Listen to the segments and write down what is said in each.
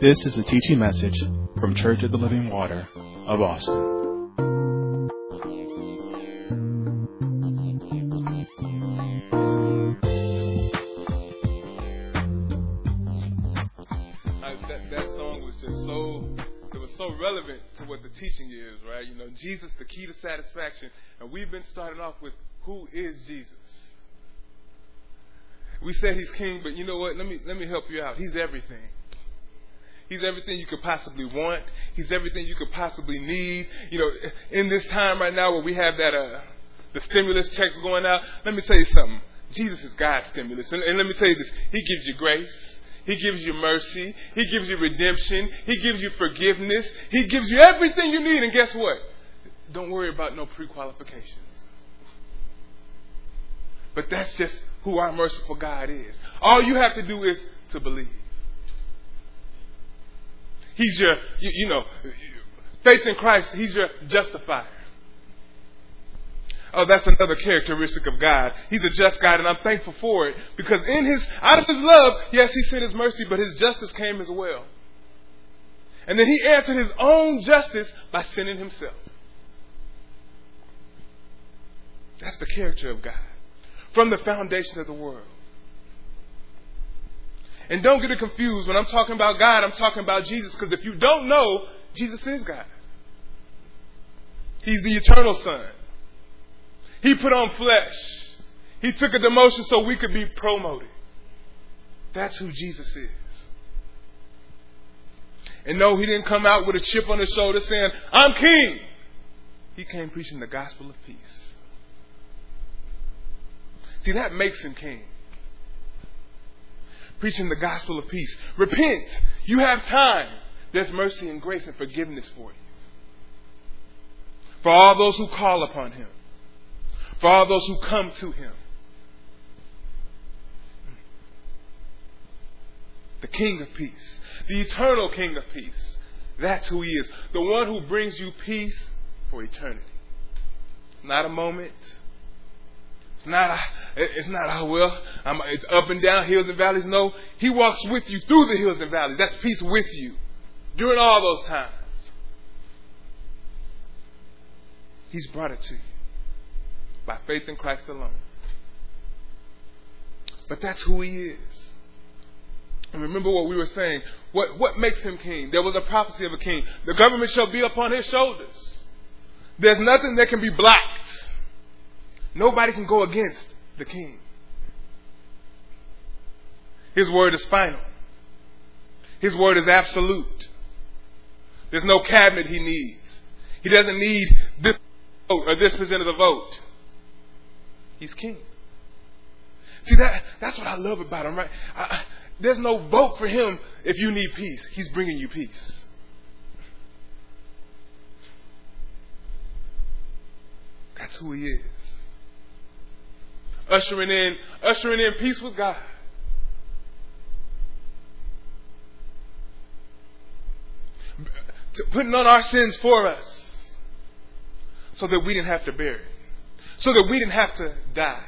This is a teaching message from Church of the Living Water of Austin. That song was just so relevant to what the teaching is, right? You know, Jesus, the key to satisfaction. And we've been starting off with, who is Jesus? We said he's king, but you know what? Let me help you out. He's everything. He's everything you could possibly want. He's everything you could possibly need. You know, in this time right now where we have that the stimulus checks going out, let me tell you something. Jesus is God's stimulus. And let me tell you this. He gives you grace. He gives you mercy. He gives you redemption. He gives you forgiveness. He gives you everything you need. And guess what? Don't worry about no pre-qualifications. But that's just who our merciful God is. All you have to do is to believe. He's your, faith in Christ. He's your justifier. Oh, that's another characteristic of God. He's a just God, and I'm thankful for it. Because out of his love, yes, he sent his mercy, but his justice came as well. And then he answered his own justice by sending himself. That's the character of God. From the foundation of the world. And don't get it confused. When I'm talking about God, I'm talking about Jesus. Because if you don't know, Jesus is God. He's the eternal Son. He put on flesh. He took a demotion so we could be promoted. That's who Jesus is. And no, he didn't come out with a chip on his shoulder saying, I'm king. He came preaching the gospel of peace. See, that makes him king. Preaching the gospel of peace. Repent. You have time. There's mercy and grace and forgiveness for you. For all those who call upon him. For all those who come to him. The King of Peace. The eternal King of Peace. That's who he is. The one who brings you peace for eternity. It's not a moment. It's up and down, hills and valleys. No, he walks with you through the hills and valleys. That's peace with you during all those times. He's brought it to you by faith in Christ alone. But that's who he is. And remember what we were saying. What makes him king? There was a prophecy of a king. The government shall be upon his shoulders. There's nothing that can be blocked. Nobody can go against the king. His word is final. His word is absolute. There's no cabinet he needs. He doesn't need this vote or this percent of the vote. He's king. See, that's what I love about him, right? There's no vote for him if you need peace. He's bringing you peace. That's who he is. Ushering in peace with God. Putting on our sins for us so that we didn't have to bear it. So that we didn't have to die.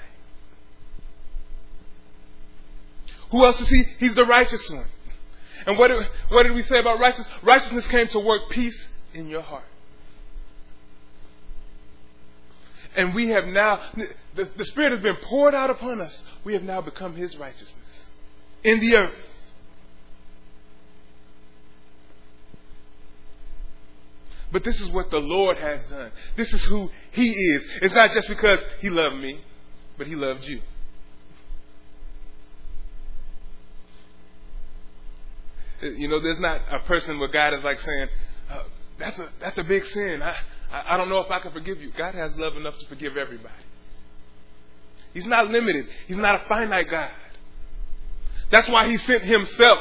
Who else is he? He's the righteous one. And what did we say about righteousness? Righteousness came to work peace in your heart. And we have now, the Spirit has been poured out upon us. We have now become his righteousness in the earth. But this is what the Lord has done. This is who he is. It's not just because he loved me, but he loved you. You know, there's not a person where God is like saying, that's a big sin. I don't know if I can forgive you. God has love enough to forgive everybody. He's not limited. He's not a finite God. That's why he sent himself.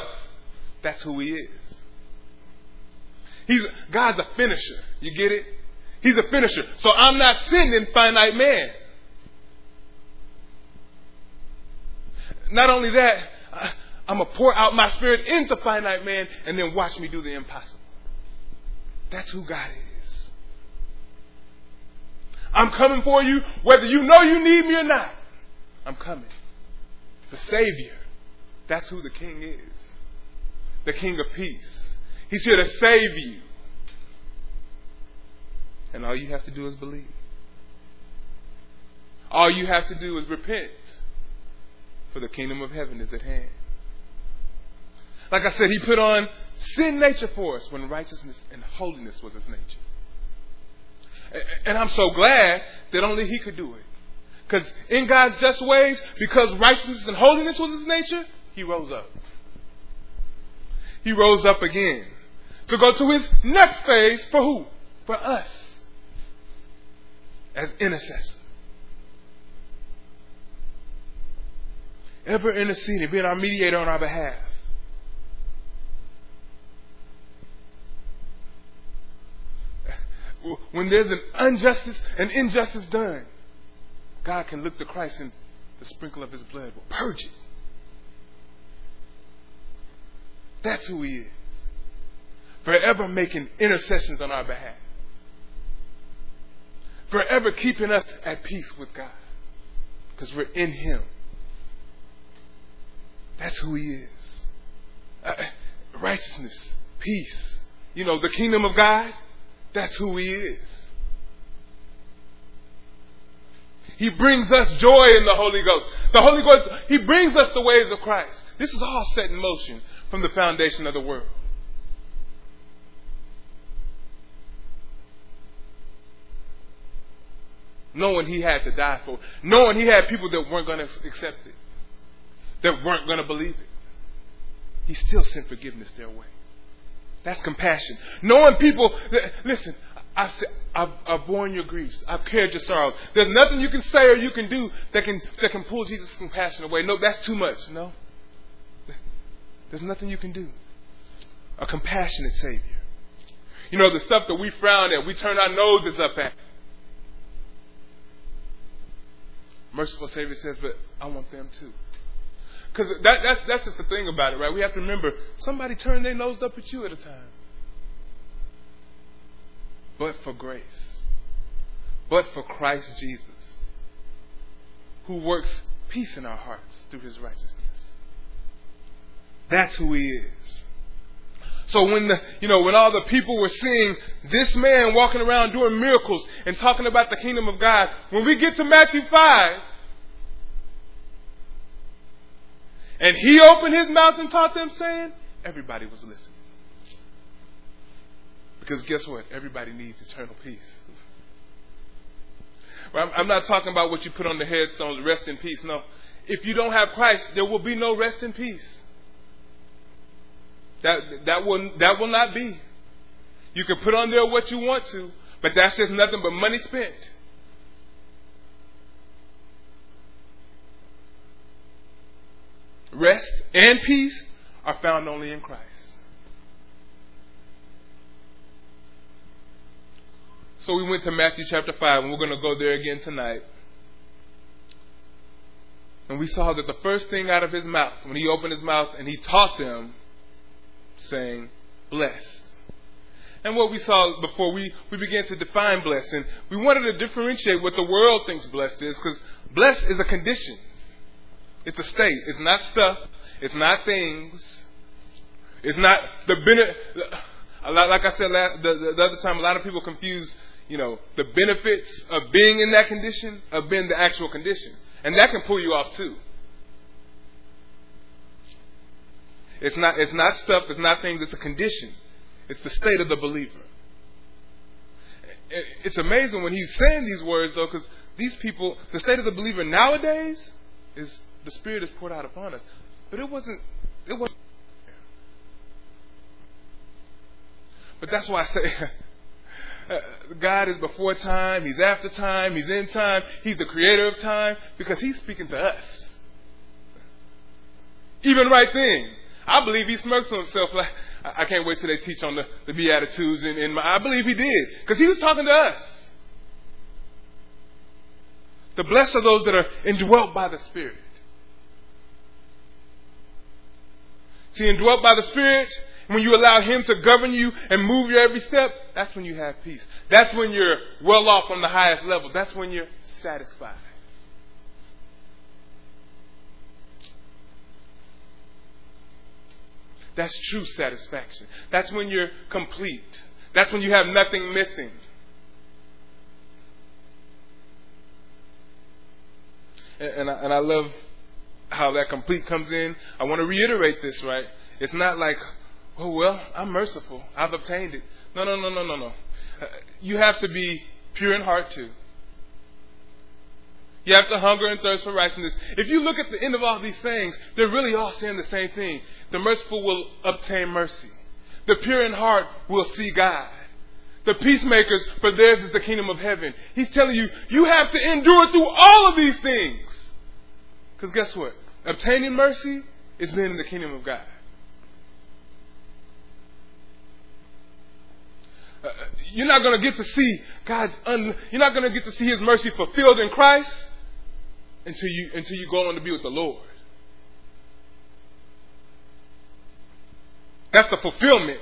That's who he is. God's a finisher. You get it? He's a finisher. So I'm not sending finite man. Not only that, I'm going to pour out my Spirit into finite man and then watch me do the impossible. That's who God is. I'm coming for you, whether you know you need me or not. I'm coming. The Savior. That's who the King is. The King of Peace. He's here to save you. And all you have to do is believe. All you have to do is repent, for the kingdom of heaven is at hand. Like I said, He put on sin nature for us when righteousness and holiness was His nature. And I'm so glad that only He could do it. Because in God's just ways, because righteousness and holiness was His nature, He rose up. He rose up again to go to His next phase for who? For us. As intercessor. Ever interceding, being our mediator on our behalf. When there's an injustice done, God can look to Christ and the sprinkle of His blood will purge it. That's who He is. Forever making intercessions on our behalf. Forever keeping us at peace with God. Because we're in Him. That's who He is. Righteousness, peace. You know, the kingdom of God, that's who He is. He brings us joy in the Holy Ghost. The Holy Ghost, He brings us the ways of Christ. This is all set in motion from the foundation of the world. Knowing He had to die for it. Knowing He had people that weren't going to accept it. That weren't going to believe it. He still sent forgiveness their way. That's compassion. Knowing people that, listen, I've borne your griefs. I've carried your sorrows. There's nothing you can say or you can do that can pull Jesus' compassion away. No, that's too much. No. There's nothing you can do. A compassionate Savior. You know, the stuff that we frown at, we turn our noses up at. Merciful Savior says, but I want them too. Because that's just the thing about it, right? We have to remember, somebody turned their nose up at you at a time. But for grace. But for Christ Jesus. Who works peace in our hearts through His righteousness. That's who He is. So when all the people were seeing this man walking around doing miracles and talking about the kingdom of God, when we get to Matthew 5, and He opened His mouth and taught them, saying, everybody was listening. Because guess what? Everybody needs eternal peace. Well, I'm not talking about what you put on the headstones, rest in peace. No. If you don't have Christ, there will be no rest in peace. That will not be. You can put on there what you want to, but that's just nothing but money spent. Rest and peace are found only in Christ. So we went to Matthew chapter 5, and we're going to go there again tonight. And we saw that the first thing out of His mouth, when He opened His mouth and He taught them, saying, blessed. And what we saw before, we began to define blessed. And we wanted to differentiate what the world thinks blessed is, because blessed is a condition. It's a state. It's not stuff. It's not things. It's not the benefit. Like I said the other time, a lot of people confuse, you know, the benefits of being in that condition of being the actual condition. And that can pull you off too. It's not stuff. It's not things. It's a condition. It's the state of the believer. It's amazing when he's saying these words, though, because these people, the state of the believer nowadays is the Spirit is poured out upon us. But it wasn't. But that's why I say God is before time. He's after time. He's in time. He's the creator of time, because He's speaking to us. Even right then, I believe He smirked to Himself. Like, I can't wait till they teach on the Beatitudes. I believe He did, because He was talking to us. The blessed are those that are indwelt by the Spirit. See, indwelt by the Spirit, when you allow Him to govern you and move your every step, that's when you have peace. That's when you're well off on the highest level. That's when you're satisfied. That's true satisfaction. That's when you're complete. That's when you have nothing missing. And I love how that complete comes in. I want to reiterate this, right? It's not like, oh, well, I'm merciful. I've obtained it. No. You have to be pure in heart too. You have to hunger and thirst for righteousness. If you look at the end of all these things, they're really all saying the same thing. The merciful will obtain mercy. The pure in heart will see God. The peacemakers, for theirs is the kingdom of heaven. He's telling you, you have to endure through all of these things. Because guess what? Obtaining mercy is being in the kingdom of God. You're not going to get to see God's. You're not going to get to see His mercy fulfilled in Christ until you go on to be with the Lord. That's the fulfillment.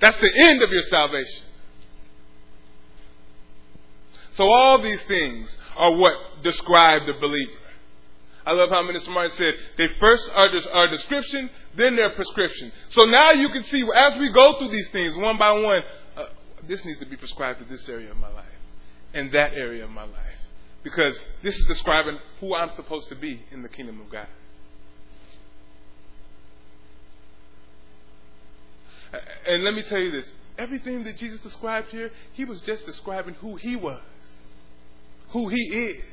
That's the end of your salvation. So all these things are what describe the believer. I love how Minister Martin said they first are description, then their prescription. So now you can see as we go through these things one by one. This needs to be prescribed to this area of my life and that area of my life, because this is describing who I'm supposed to be in the kingdom of God. And let me tell you this, everything that Jesus described here, He was just describing who He was, who He is.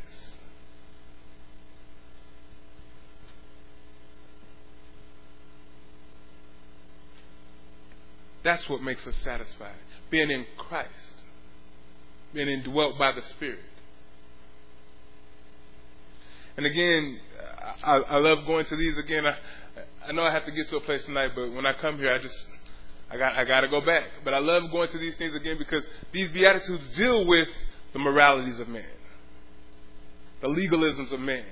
That's what makes us satisfied. Being in Christ. Being indwelt by the Spirit. And again, I love going to these again. I know I have to get to a place tonight, but when I come here, I got to go back. But I love going to these things again because these Beatitudes deal with the moralities of man. The legalisms of man.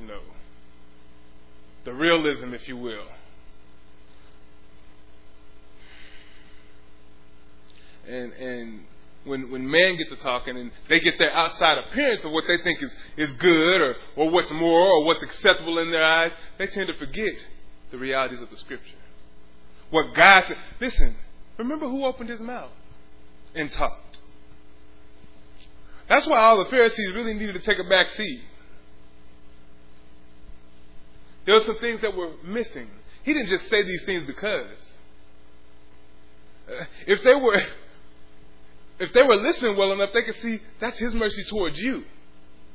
You know. The realism, if you will. And when men get to talking and they get their outside appearance of what they think is good or what's moral or what's acceptable in their eyes, they tend to forget the realities of the Scripture. What God said. Listen, remember who opened His mouth and talked. That's why all the Pharisees really needed to take a back seat. There were some things that were missing. He didn't just say these things because. If they were listening well enough, they could see that's His mercy towards you,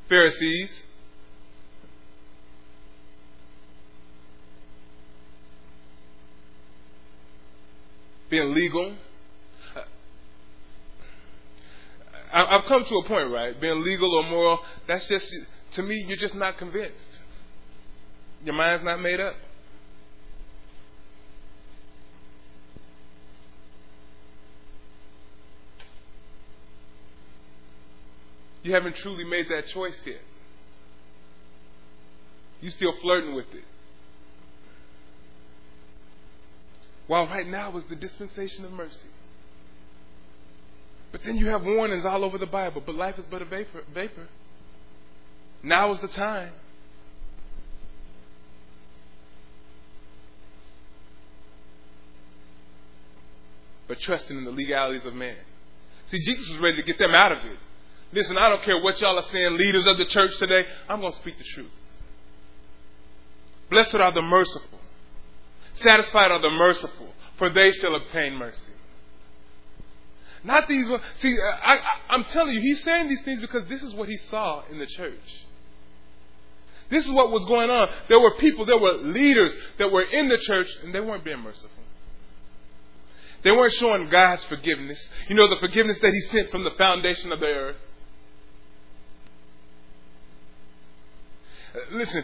Pharisees. Being legal. I've come to a point, right? Being legal or moral, that's just, to me, you're just not convinced. Your mind's not made up. You haven't truly made that choice yet. You're still flirting with it. While right now is the dispensation of mercy. But then you have warnings all over the Bible. But life is but a vapor. Now is the time. But trusting in the legalities of man. See, Jesus was ready to get them out of it. Listen, I don't care what y'all are saying, leaders of the church today. I'm going to speak the truth. Blessed are the merciful. Satisfied are the merciful, for they shall obtain mercy. Not these ones. See, I'm telling you, He's saying these things because this is what He saw in the church. This is what was going on. There were people, there were leaders that were in the church, and they weren't being merciful. They weren't showing God's forgiveness. You know, the forgiveness that He sent from the foundation of the earth. Listen,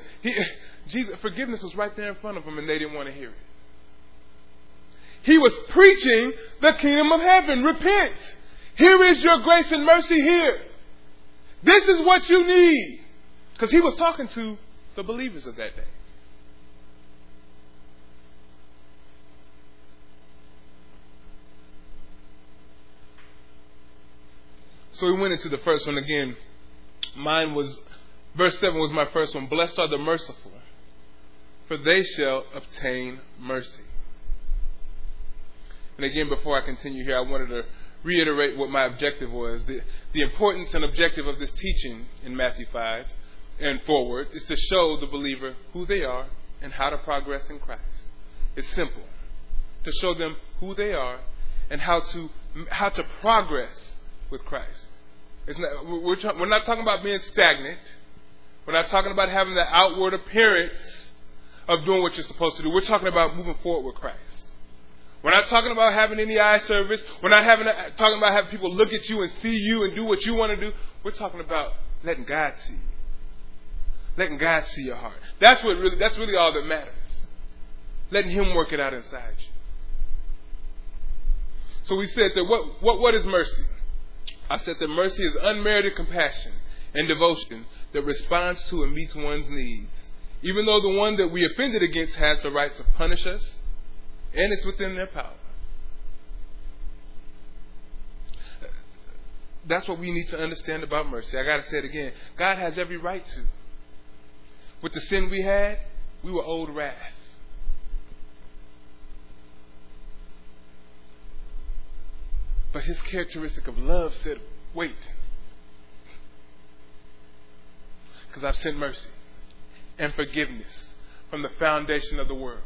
Jesus, forgiveness was right there in front of them, and they didn't want to hear it. He was preaching the kingdom of heaven. Repent. Here is your grace and mercy here. This is what you need. Because He was talking to the believers of that day. So we went into the first one again. Mine was, verse 7 was my first one. Blessed are the merciful, for they shall obtain mercy. And again, before I continue here, I wanted to reiterate what my objective was. The importance and objective of this teaching in Matthew 5 and forward is to show the believer who they are and how to progress in Christ. It's simple. To show them who they are and how to progress with Christ. We're not talking about being stagnant. We're not talking about having the outward appearance of doing what you're supposed to do. We're talking about moving forward with Christ. We're not talking about having any eye service. We're not talking about having people look at you and see you and do what you want to do. We're talking about letting God see you. Letting God see your heart. That's really all that matters. Letting Him work it out inside you. So we said that what is mercy? I said that mercy is unmerited compassion and devotion that responds to and meets one's needs, even though the one that we offended against has the right to punish us, and it's within their power. That's what we need to understand about mercy. I got to say it again. God has every right to. With the sin we had, we were owed wrath. But His characteristic of love said, wait, because I've sent mercy and forgiveness from the foundation of the world.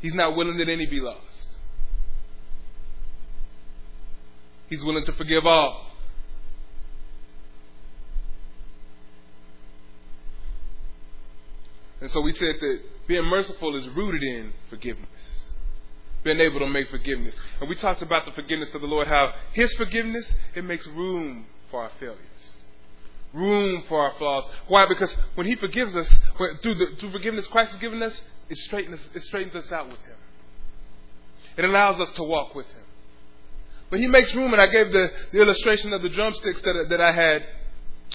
He's not willing that any be lost. He's willing to forgive all. And so we said that being merciful is rooted in forgiveness. Being able to make forgiveness. And we talked about the forgiveness of the Lord, how His forgiveness, it makes room for our failures. Room for our flaws. Why? Because when He forgives us, through forgiveness Christ has given us, it straightens us out with Him. It allows us to walk with Him. But He makes room, and I gave the illustration of the drumsticks that I had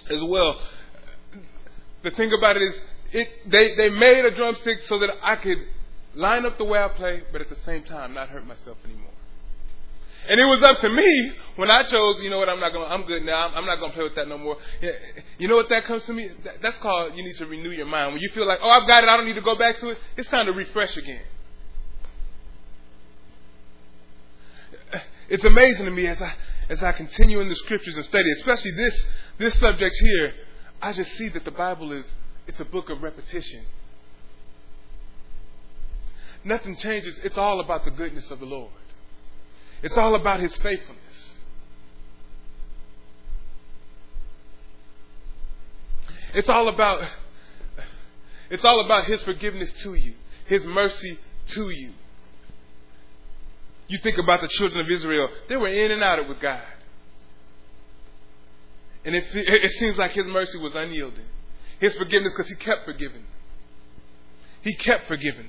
as well. The thing about it is, they made a drumstick so that I could line up the way I play, but at the same time not hurt myself anymore. And it was up to me when I chose, you know what, I'm good now. I'm not going to play with that no more. You know what that comes to me? That's called, you need to renew your mind. When you feel like, oh, I've got it, I don't need to go back to it. It's time to refresh again. It's amazing to me as I continue in the scriptures and study, especially this subject here, I just see that the Bible it's a book of repetition. Nothing changes. It's all about the goodness of the Lord. It's all about His faithfulness. It's all about His forgiveness to you, His mercy to you. You think about the children of Israel. They were in and out with God. And it seems like His mercy was unyielding. His forgiveness, because He kept forgiving. He kept forgiving.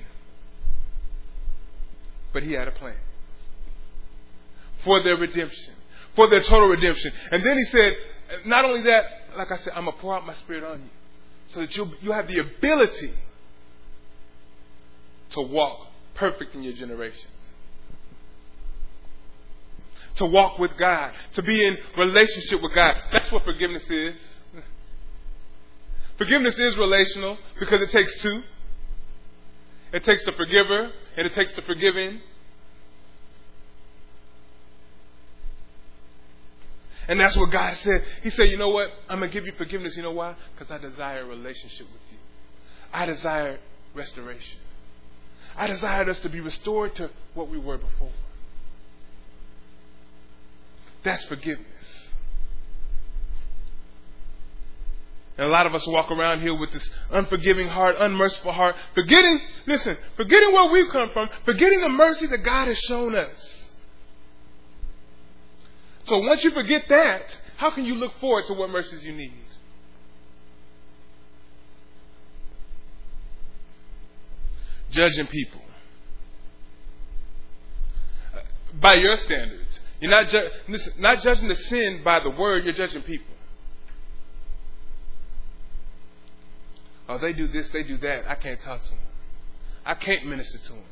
But He had a plan for their redemption, for their total redemption. And then He said, not only that, like I said, I'm going to pour out my Spirit on you so that you have the ability to walk perfect in your generations, to walk with God, to be in relationship with God. That's what forgiveness is. Forgiveness is relational because it takes two. It takes the forgiver and it takes the forgiving. And that's what God said. He said, you know what? I'm going to give you forgiveness. You know why? Because I desire a relationship with you. I desire restoration. I desired us to be restored to what we were before. That's forgiveness. And a lot of us walk around here with this unforgiving heart, unmerciful heart, forgetting where we've come from, forgetting the mercy that God has shown us. So once you forget that, how can you look forward to what mercies you need? Judging people by your standards. You're not judging the sin by the word, you're judging people. Oh, they do this, they do that. I can't talk to them. I can't minister to them.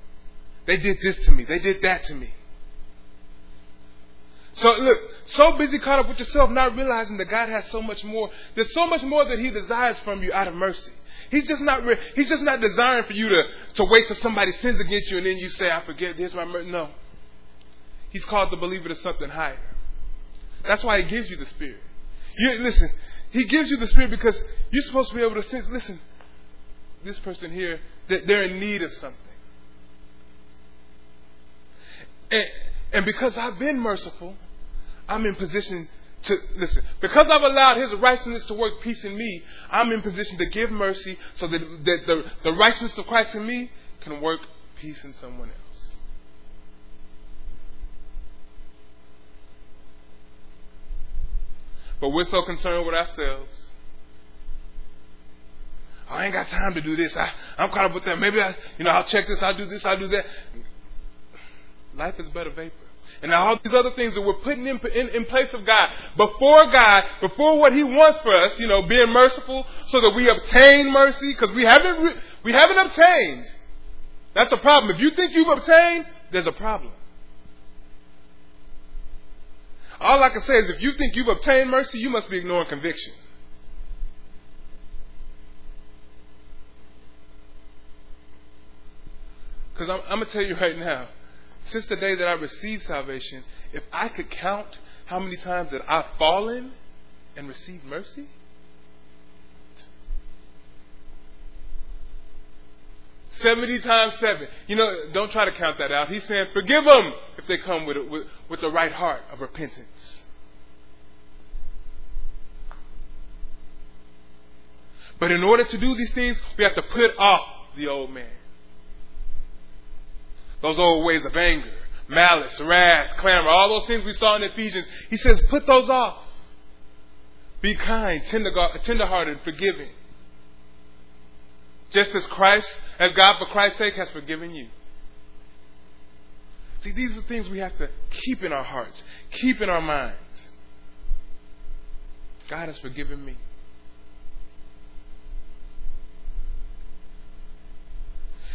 They did this to me. They did that to me. So look, so busy caught up with yourself, not realizing that God has so much more. There's so much more that He desires from you out of mercy. He's just not desiring for you to wait till somebody sins against you and then you say, I forget, here's my mercy. No. He's called the believer to something higher. That's why he gives you the Spirit. Listen, he gives you the Spirit because you're supposed to be able to sense, listen, this person here, that they're in need of something. And because I've been merciful, I'm in position to, listen, because I've allowed his righteousness to work peace in me, I'm in position to give mercy so that the righteousness of Christ in me can work peace in someone else. But we're so concerned with ourselves. Oh, I ain't got time to do this. I'm caught up with that. Maybe I'll check this, I'll do this, I'll do that. Life is but a vapor. And all these other things that we're putting in place of God, before what he wants for us, being merciful so that we obtain mercy, because we haven't obtained. That's a problem. If you think you've obtained, there's a problem. All I can say is if you think you've obtained mercy, you must be ignoring conviction. Because I'm going to tell you right now, since the day that I received salvation, if I could count how many times that I've fallen and received mercy, "70 times 7." Don't try to count that out. He's saying, "Forgive them if they come with the right heart of repentance." But in order to do these things, we have to put off the old man. Those old ways of anger, malice, wrath, clamor, all those things we saw in Ephesians. He says, put those off. Be kind, tenderhearted, forgiving. Just as God for Christ's sake has forgiven you. See, these are things we have to keep in our hearts, keep in our minds. God has forgiven me.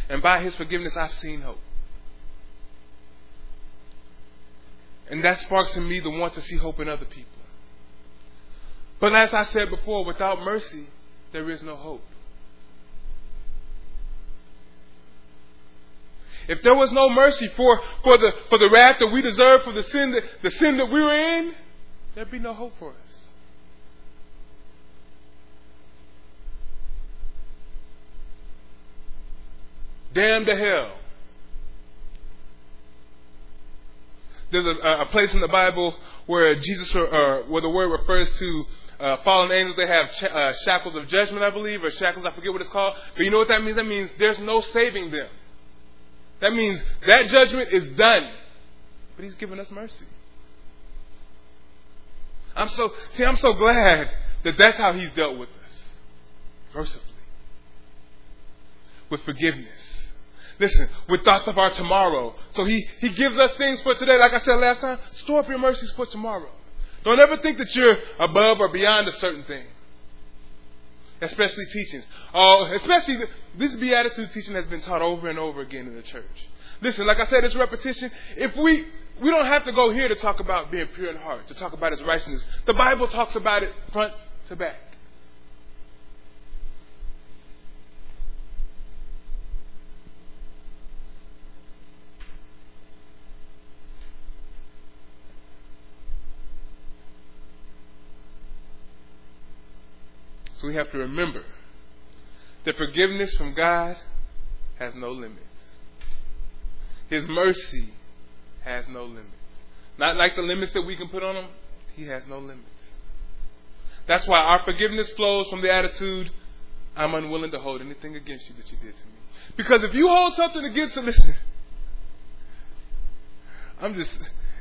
And by his forgiveness, I've seen hope. And that sparks in me the want to see hope in other people. But as I said before, without mercy, there is no hope. If there was no mercy for the wrath that we deserve, for the sin that we were in, there'd be no hope for us. Damn to hell. There's a place in the Bible where where the word refers to fallen angels. They have shackles of judgment, I believe, or shackles, I forget what it's called. But you know what that means? That means there's no saving them. That means that judgment is done. But he's given us mercy. I'm so glad that that's how he's dealt with us. Mercifully. With forgiveness. Listen, with thoughts of our tomorrow. So he gives us things for today. Like I said last time, store up your mercies for tomorrow. Don't ever think that you're above or beyond a certain thing. Especially teachings. Especially this Beatitude teaching has been taught over and over again in the church. Listen, like I said, it's repetition. If we don't have to go here to talk about being pure in heart, to talk about his righteousness. The Bible talks about it front to back. So we have to remember that forgiveness from God has no limits. His mercy has no limits. Not like the limits that we can put on him. He has no limits. That's why our forgiveness flows from the attitude, I'm unwilling to hold anything against you that you did to me. Because if you hold something against him, listen,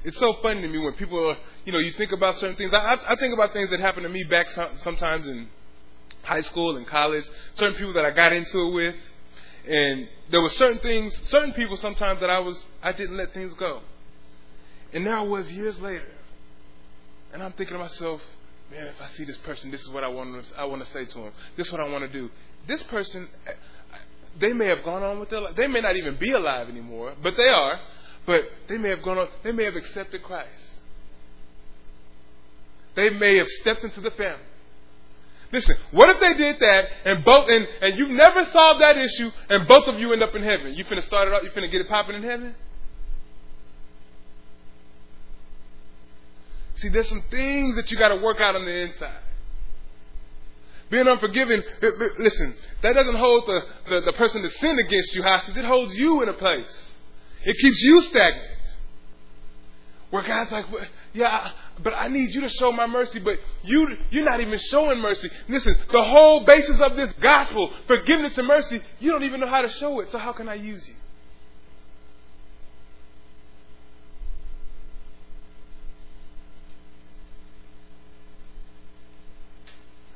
it's so funny to me when people are, you think about certain things. I think about things that happened to me back sometimes in high school and college, certain people that I got into it with, and there were certain people sometimes that I didn't let things go. And there I was years later, and I'm thinking to myself, man, if I see this person, this is what I want to say to him. This is what I want to do. This person, they may have gone on with their life. They may not even be alive anymore, but they are. But they may have gone on. They may have accepted Christ. They may have stepped into the family. Listen, what if they did that and you never solved that issue and both of you end up in heaven? You finna start it up, you finna get it popping in heaven? See, there's some things that you got to work out on the inside. Being unforgiving, listen, that doesn't hold the person to sin against you hostage. It holds you in a place. It keeps you stagnant. Where God's like, well, yeah, but I need you to show my mercy, but you're not even showing mercy. Listen, the whole basis of this gospel, forgiveness and mercy, you don't even know how to show it, so how can I use you?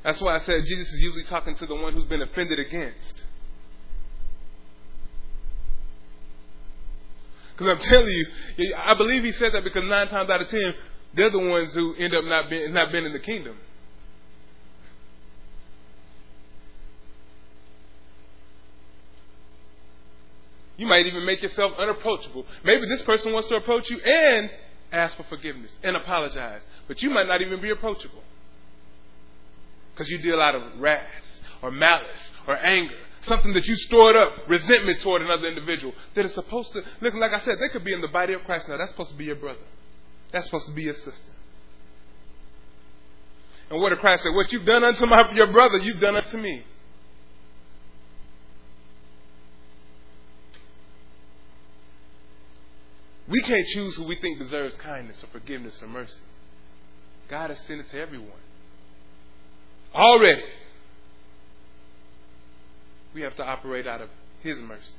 That's why I said Jesus is usually talking to the one who's been offended against. Because I'm telling you, I believe he said that because 9 times out of 10, they're the ones who end up not being in the kingdom. You might even make yourself unapproachable. Maybe this person wants to approach you and ask for forgiveness and apologize. But you might not even be approachable. Because you deal out of wrath or malice or anger. Something that you stored up, resentment toward another individual that is supposed to, look, like I said, they could be in the body of Christ now. That's supposed to be your brother. That's supposed to be your sister. And what did Christ say? What you've done unto your brother, you've done unto me. We can't choose who we think deserves kindness or forgiveness or mercy. God has sent it to everyone. Already. We have to operate out of His mercy.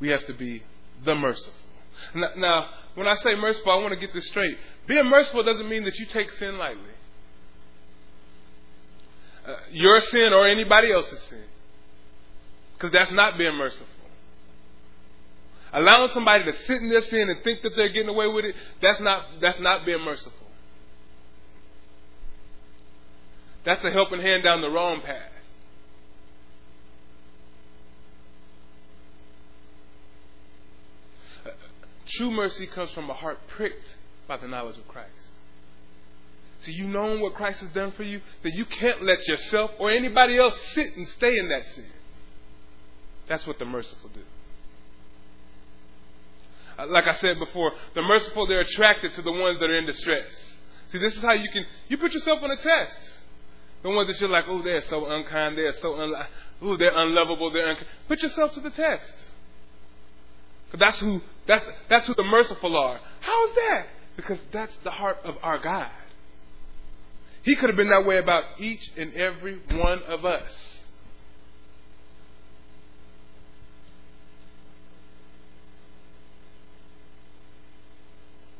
We have to be the merciful. Now, when I say merciful, I want to get this straight. Being merciful doesn't mean that you take sin lightly. Your sin or anybody else's sin. Because that's not being merciful. Allowing somebody to sit in their sin and think that they're getting away with it, that's not being merciful. That's a helping hand down the wrong path. True mercy comes from a heart pricked by the knowledge of Christ. So you know what Christ has done for you, that you can't let yourself or anybody else sit and stay in that sin. That's what the merciful do. Like I said before, the merciful, they're attracted to the ones that are in distress. See, this is how you put yourself on a test. The ones that you're like, oh, they're so unkind, they're so they're unlovable, they're unkind. Put yourself to the test. Because that's who the merciful are. How is that? Because that's the heart of our God. He could have been that way about each and every one of us.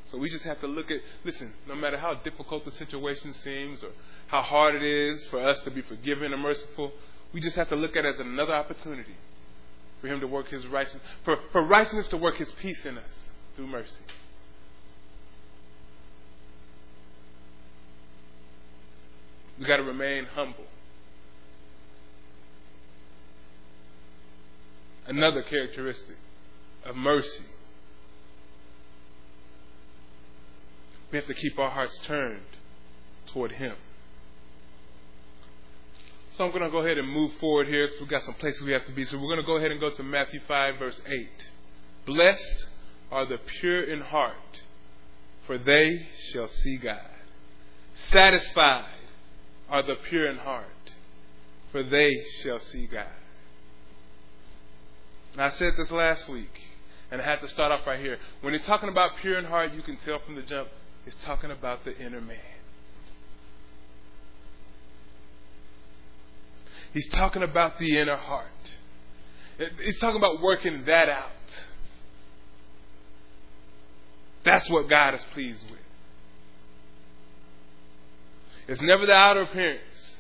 So we just have to look at, listen, no matter how difficult the situation seems or how hard it is for us to be forgiving and merciful, we just have to look at it as another opportunity for Him to work His righteousness, for righteousness to work His peace in us through mercy. We got to remain humble. Another characteristic of mercy. We have to keep our hearts turned toward Him. So I'm going to go ahead and move forward here because we've got some places we have to be. So we're going to go ahead and go to Matthew 5, verse 8. Blessed are the pure in heart, for they shall see God. Satisfied are the pure in heart, for they shall see God. And I said this last week, and I have to start off right here. When you're talking about pure in heart, you can tell from the jump, it's talking about the inner man. He's talking about the inner heart. He's talking about working that out. That's what God is pleased with. It's never the outer appearance.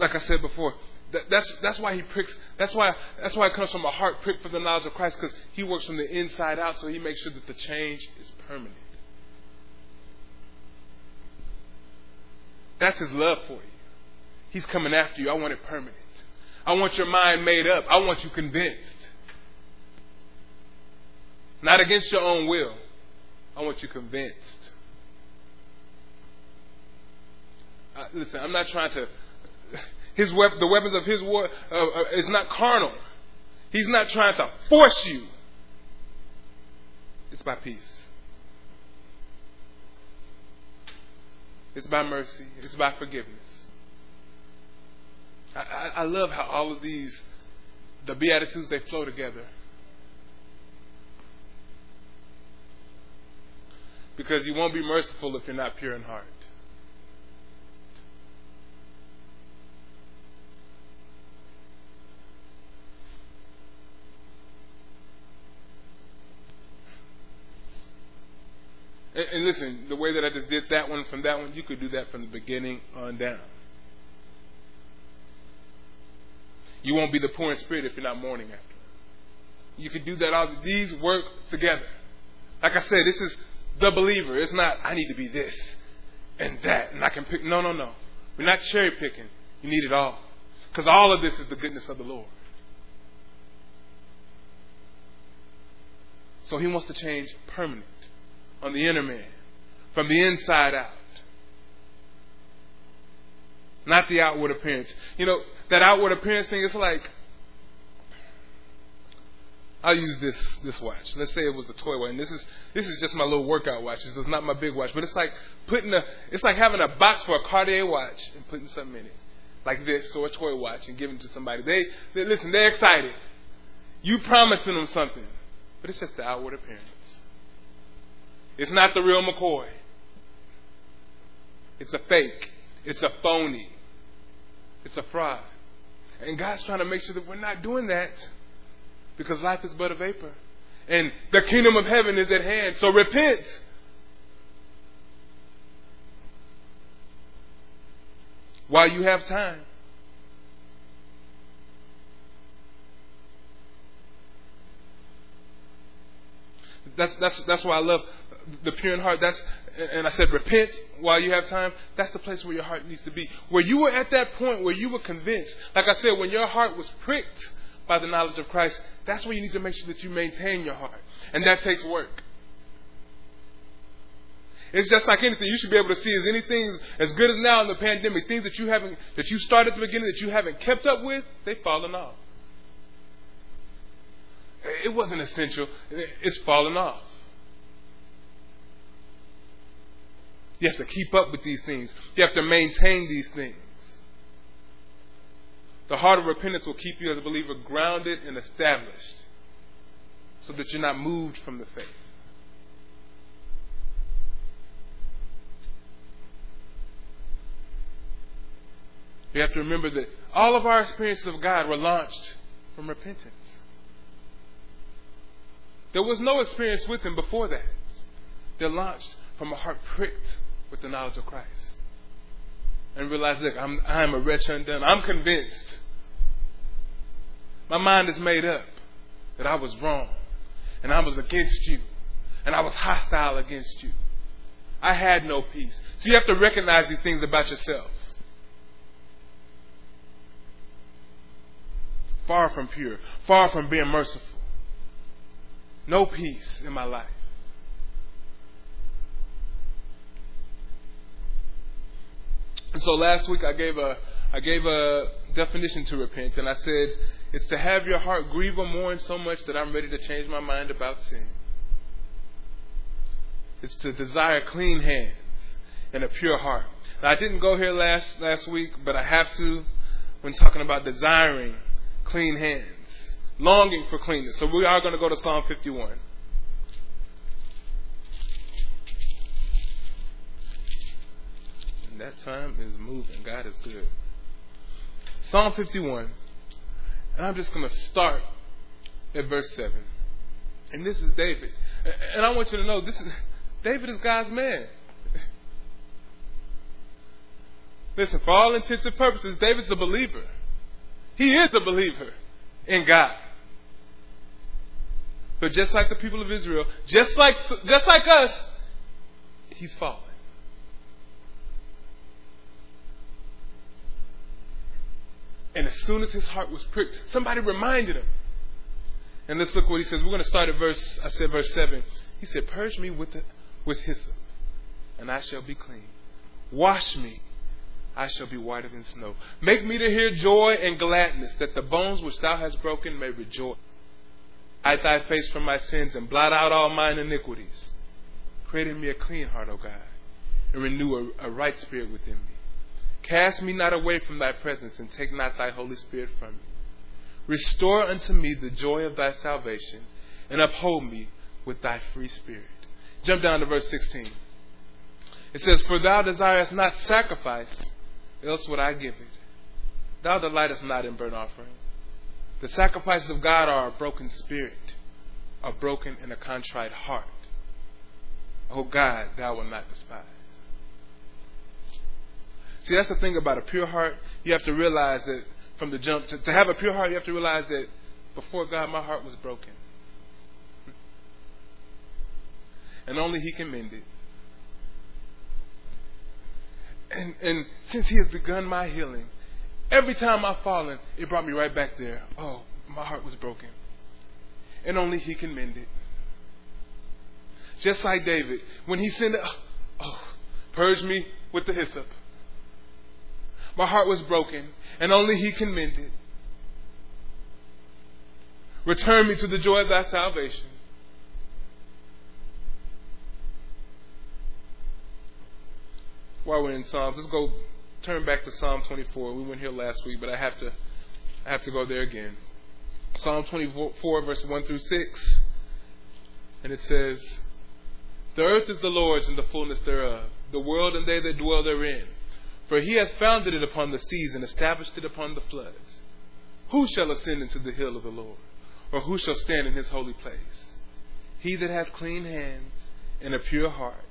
Like I said before, that's why He pricks. That's why it comes from a heart prick for the knowledge of Christ, because He works from the inside out, so He makes sure that the change is permanent. That's His love for you. He's coming after you. I want it permanent. I want your mind made up. I want you convinced. Not against your own will. I want you convinced. Listen, I'm not trying to... The weapons of his war is not carnal. He's not trying to force you. It's by peace. It's by mercy. It's by forgiveness. I love how all of these, the Beatitudes, they flow together. Because you won't be merciful if you're not pure in heart. And listen, the way that I just did that one from that one, you could do that from the beginning on down. You won't be the poor in spirit if you're not mourning after. You could do that. All these work together. Like I said, this is the believer. It's not, I need to be this and that, and I can pick. No. We're not cherry picking. You need it all. Because all of this is the goodness of the Lord. So He wants to change permanent. On the inner man, from the inside out, not the outward appearance. You know, that outward appearance thing, it's like, I'll use this watch. Let's say it was a toy watch. And this is just my little workout watch. This is not my big watch, but it's like having a box for a Cartier watch and putting something in it, like this, or a toy watch, and giving it to somebody. They're excited. You promising them something, but it's just the outward appearance. It's not the real McCoy. It's a fake. It's a phony. It's a fraud. And God's trying to make sure that we're not doing that, because life is but a vapor. And the kingdom of heaven is at hand. So repent. While you have time. That's why I love the pure in heart. And I said, repent while you have time. That's the place where your heart needs to be. Where you were at that point where you were convinced. Like I said, when your heart was pricked by the knowledge of Christ, that's where you need to make sure that you maintain your heart. And that takes work. It's just like anything. You should be able to see is anything as good as now in the pandemic. Things that you started at the beginning that you haven't kept up with, they've fallen off. It wasn't essential. It's fallen off. You have to keep up with these things. You have to maintain these things. The heart of repentance will keep you as a believer grounded and established, so that you're not moved from the faith. You have to remember that all of our experiences of God were launched from repentance. There was no experience with Him before that. They're launched from a heart pricked with the knowledge of Christ. And realize, look, I'm a wretch undone. I'm convinced. My mind is made up that I was wrong. And I was against you. And I was hostile against you. I had no peace. So you have to recognize these things about yourself. Far from pure. Far from being merciful. No peace in my life. And so last week I gave a definition to repent, and I said it's to have your heart grieve or mourn so much that I'm ready to change my mind about sin. It's to desire clean hands and a pure heart. Now, I didn't go here last week, but I have to when talking about desiring clean hands, longing for cleanness. So we are going to go to Psalm 51. That time is moving. God is good. Psalm 51. And I'm just going to start at verse 7. And this is David. And I want you to know, David is God's man. Listen, for all intents and purposes, David's a believer. He is a believer in God. But just like the people of Israel, just like us, he's fallen. And as soon as his heart was pricked, somebody reminded him. And let's look what he says. We're going to start at verse 7. He said, "Purge me with hyssop, and I shall be clean. Wash me, I shall be whiter than snow. Make me to hear joy and gladness, that the bones which thou hast broken may rejoice. Hide thy face from my sins, and blot out all mine iniquities. Create in me a clean heart, O God, and renew a right spirit within me. Cast me not away from thy presence, and take not thy Holy Spirit from me. Restore unto me the joy of thy salvation, and uphold me with thy free spirit." Jump down to verse 16. It says, "For thou desirest not sacrifice, else would I give it. Thou delightest not in burnt offering. The sacrifices of God are a broken spirit, a broken and a contrite heart. O God, thou wilt not despise." See, that's the thing about a pure heart. You have to realize that from the jump, to have a pure heart, you have to realize that before God, my heart was broken. And only He can mend it. And since He has begun my healing, every time I've fallen, it brought me right back there. Oh, my heart was broken. And only He can mend it. Just like David, when he sinned, purge me with the hyssop. My heart was broken, and only He can mend it. Return me to the joy of thy salvation. While we're in Psalms, let's go turn back to Psalm 24. We went here last week, but I have to go there again. Psalm 24, verse 1 through 6. And it says, "The earth is the Lord's and the fullness thereof, the world and they that dwell therein. For He hath founded it upon the seas and established it upon the floods. Who shall ascend into the hill of the Lord? Or who shall stand in His holy place? He that hath clean hands and a pure heart,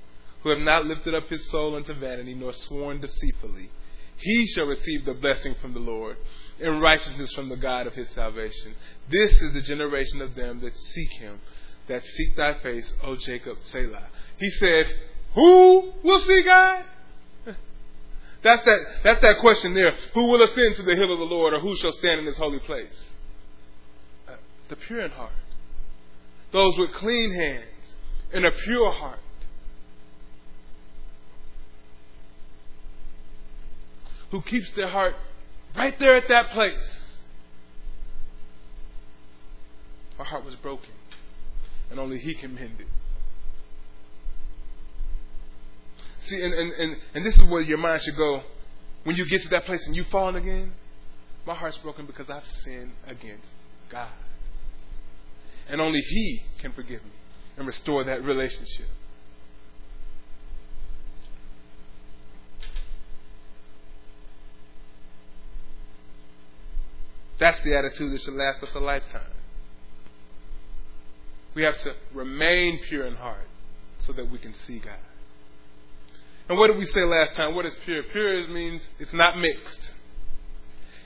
who hath not lifted up his soul unto vanity, nor sworn deceitfully, he shall receive the blessing from the Lord, and righteousness from the God of his salvation. This is the generation of them that seek Him, that seek thy face, O Jacob, Selah." He said, who will see God? That's that question there. Who will ascend to the hill of the Lord, or who shall stand in His holy place? The pure in heart. Those with clean hands and a pure heart. Who keeps their heart right there at that place. Our heart was broken, and only He can mend it. See, and this is where your mind should go. When you get to that place and you've fallen again, my heart's broken because I've sinned against God. And only He can forgive me and restore that relationship. That's the attitude that should last us a lifetime. We have to remain pure in heart so that we can see God. And what did we say last time? What is pure? Pure means it's not mixed.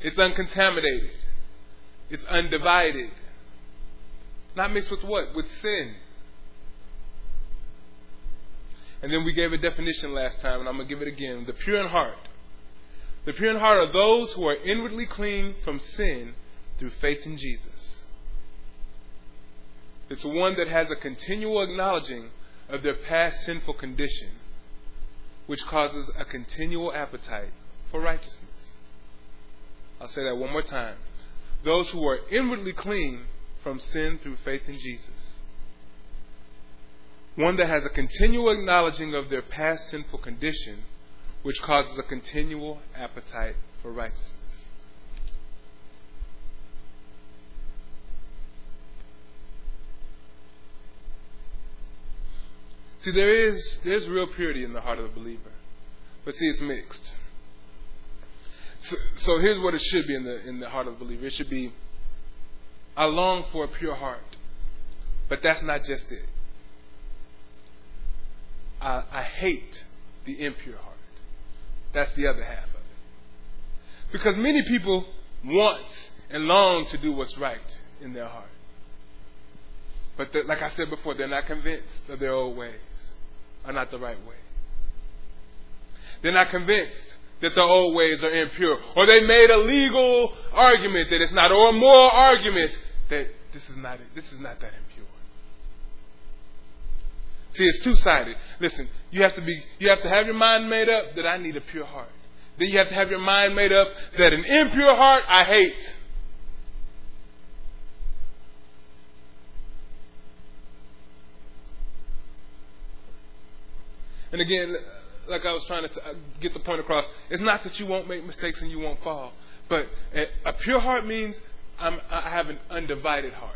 It's uncontaminated. It's undivided. Not mixed with what? With sin. And then we gave a definition last time, and I'm going to give it again. The pure in heart. The pure in heart are those who are inwardly clean from sin through faith in Jesus. It's one that has a continual acknowledging of their past sinful condition, which causes a continual appetite for righteousness. I'll say that one more time. Those who are inwardly clean from sin through faith in Jesus. One that has a continual acknowledging of their past sinful condition, which causes a continual appetite for righteousness. See, there's real purity in the heart of the believer. But see, it's mixed. So here's what it should be in the heart of the believer. It should be, I long for a pure heart. But that's not just it. I hate the impure heart. That's the other half of it. Because many people want and long to do what's right in their heart. But like I said before, they're not convinced of their old ways are not the right way. They're not convinced that the old ways are impure. Or they made a legal argument that it's not, or a moral argument that this is not that impure. See, it's two-sided. Listen, you have to have your mind made up that I need a pure heart. Then you have to have your mind made up that an impure heart I hate. And again, like I was trying to get the point across, it's not that you won't make mistakes and you won't fall. But a pure heart means I have an undivided heart.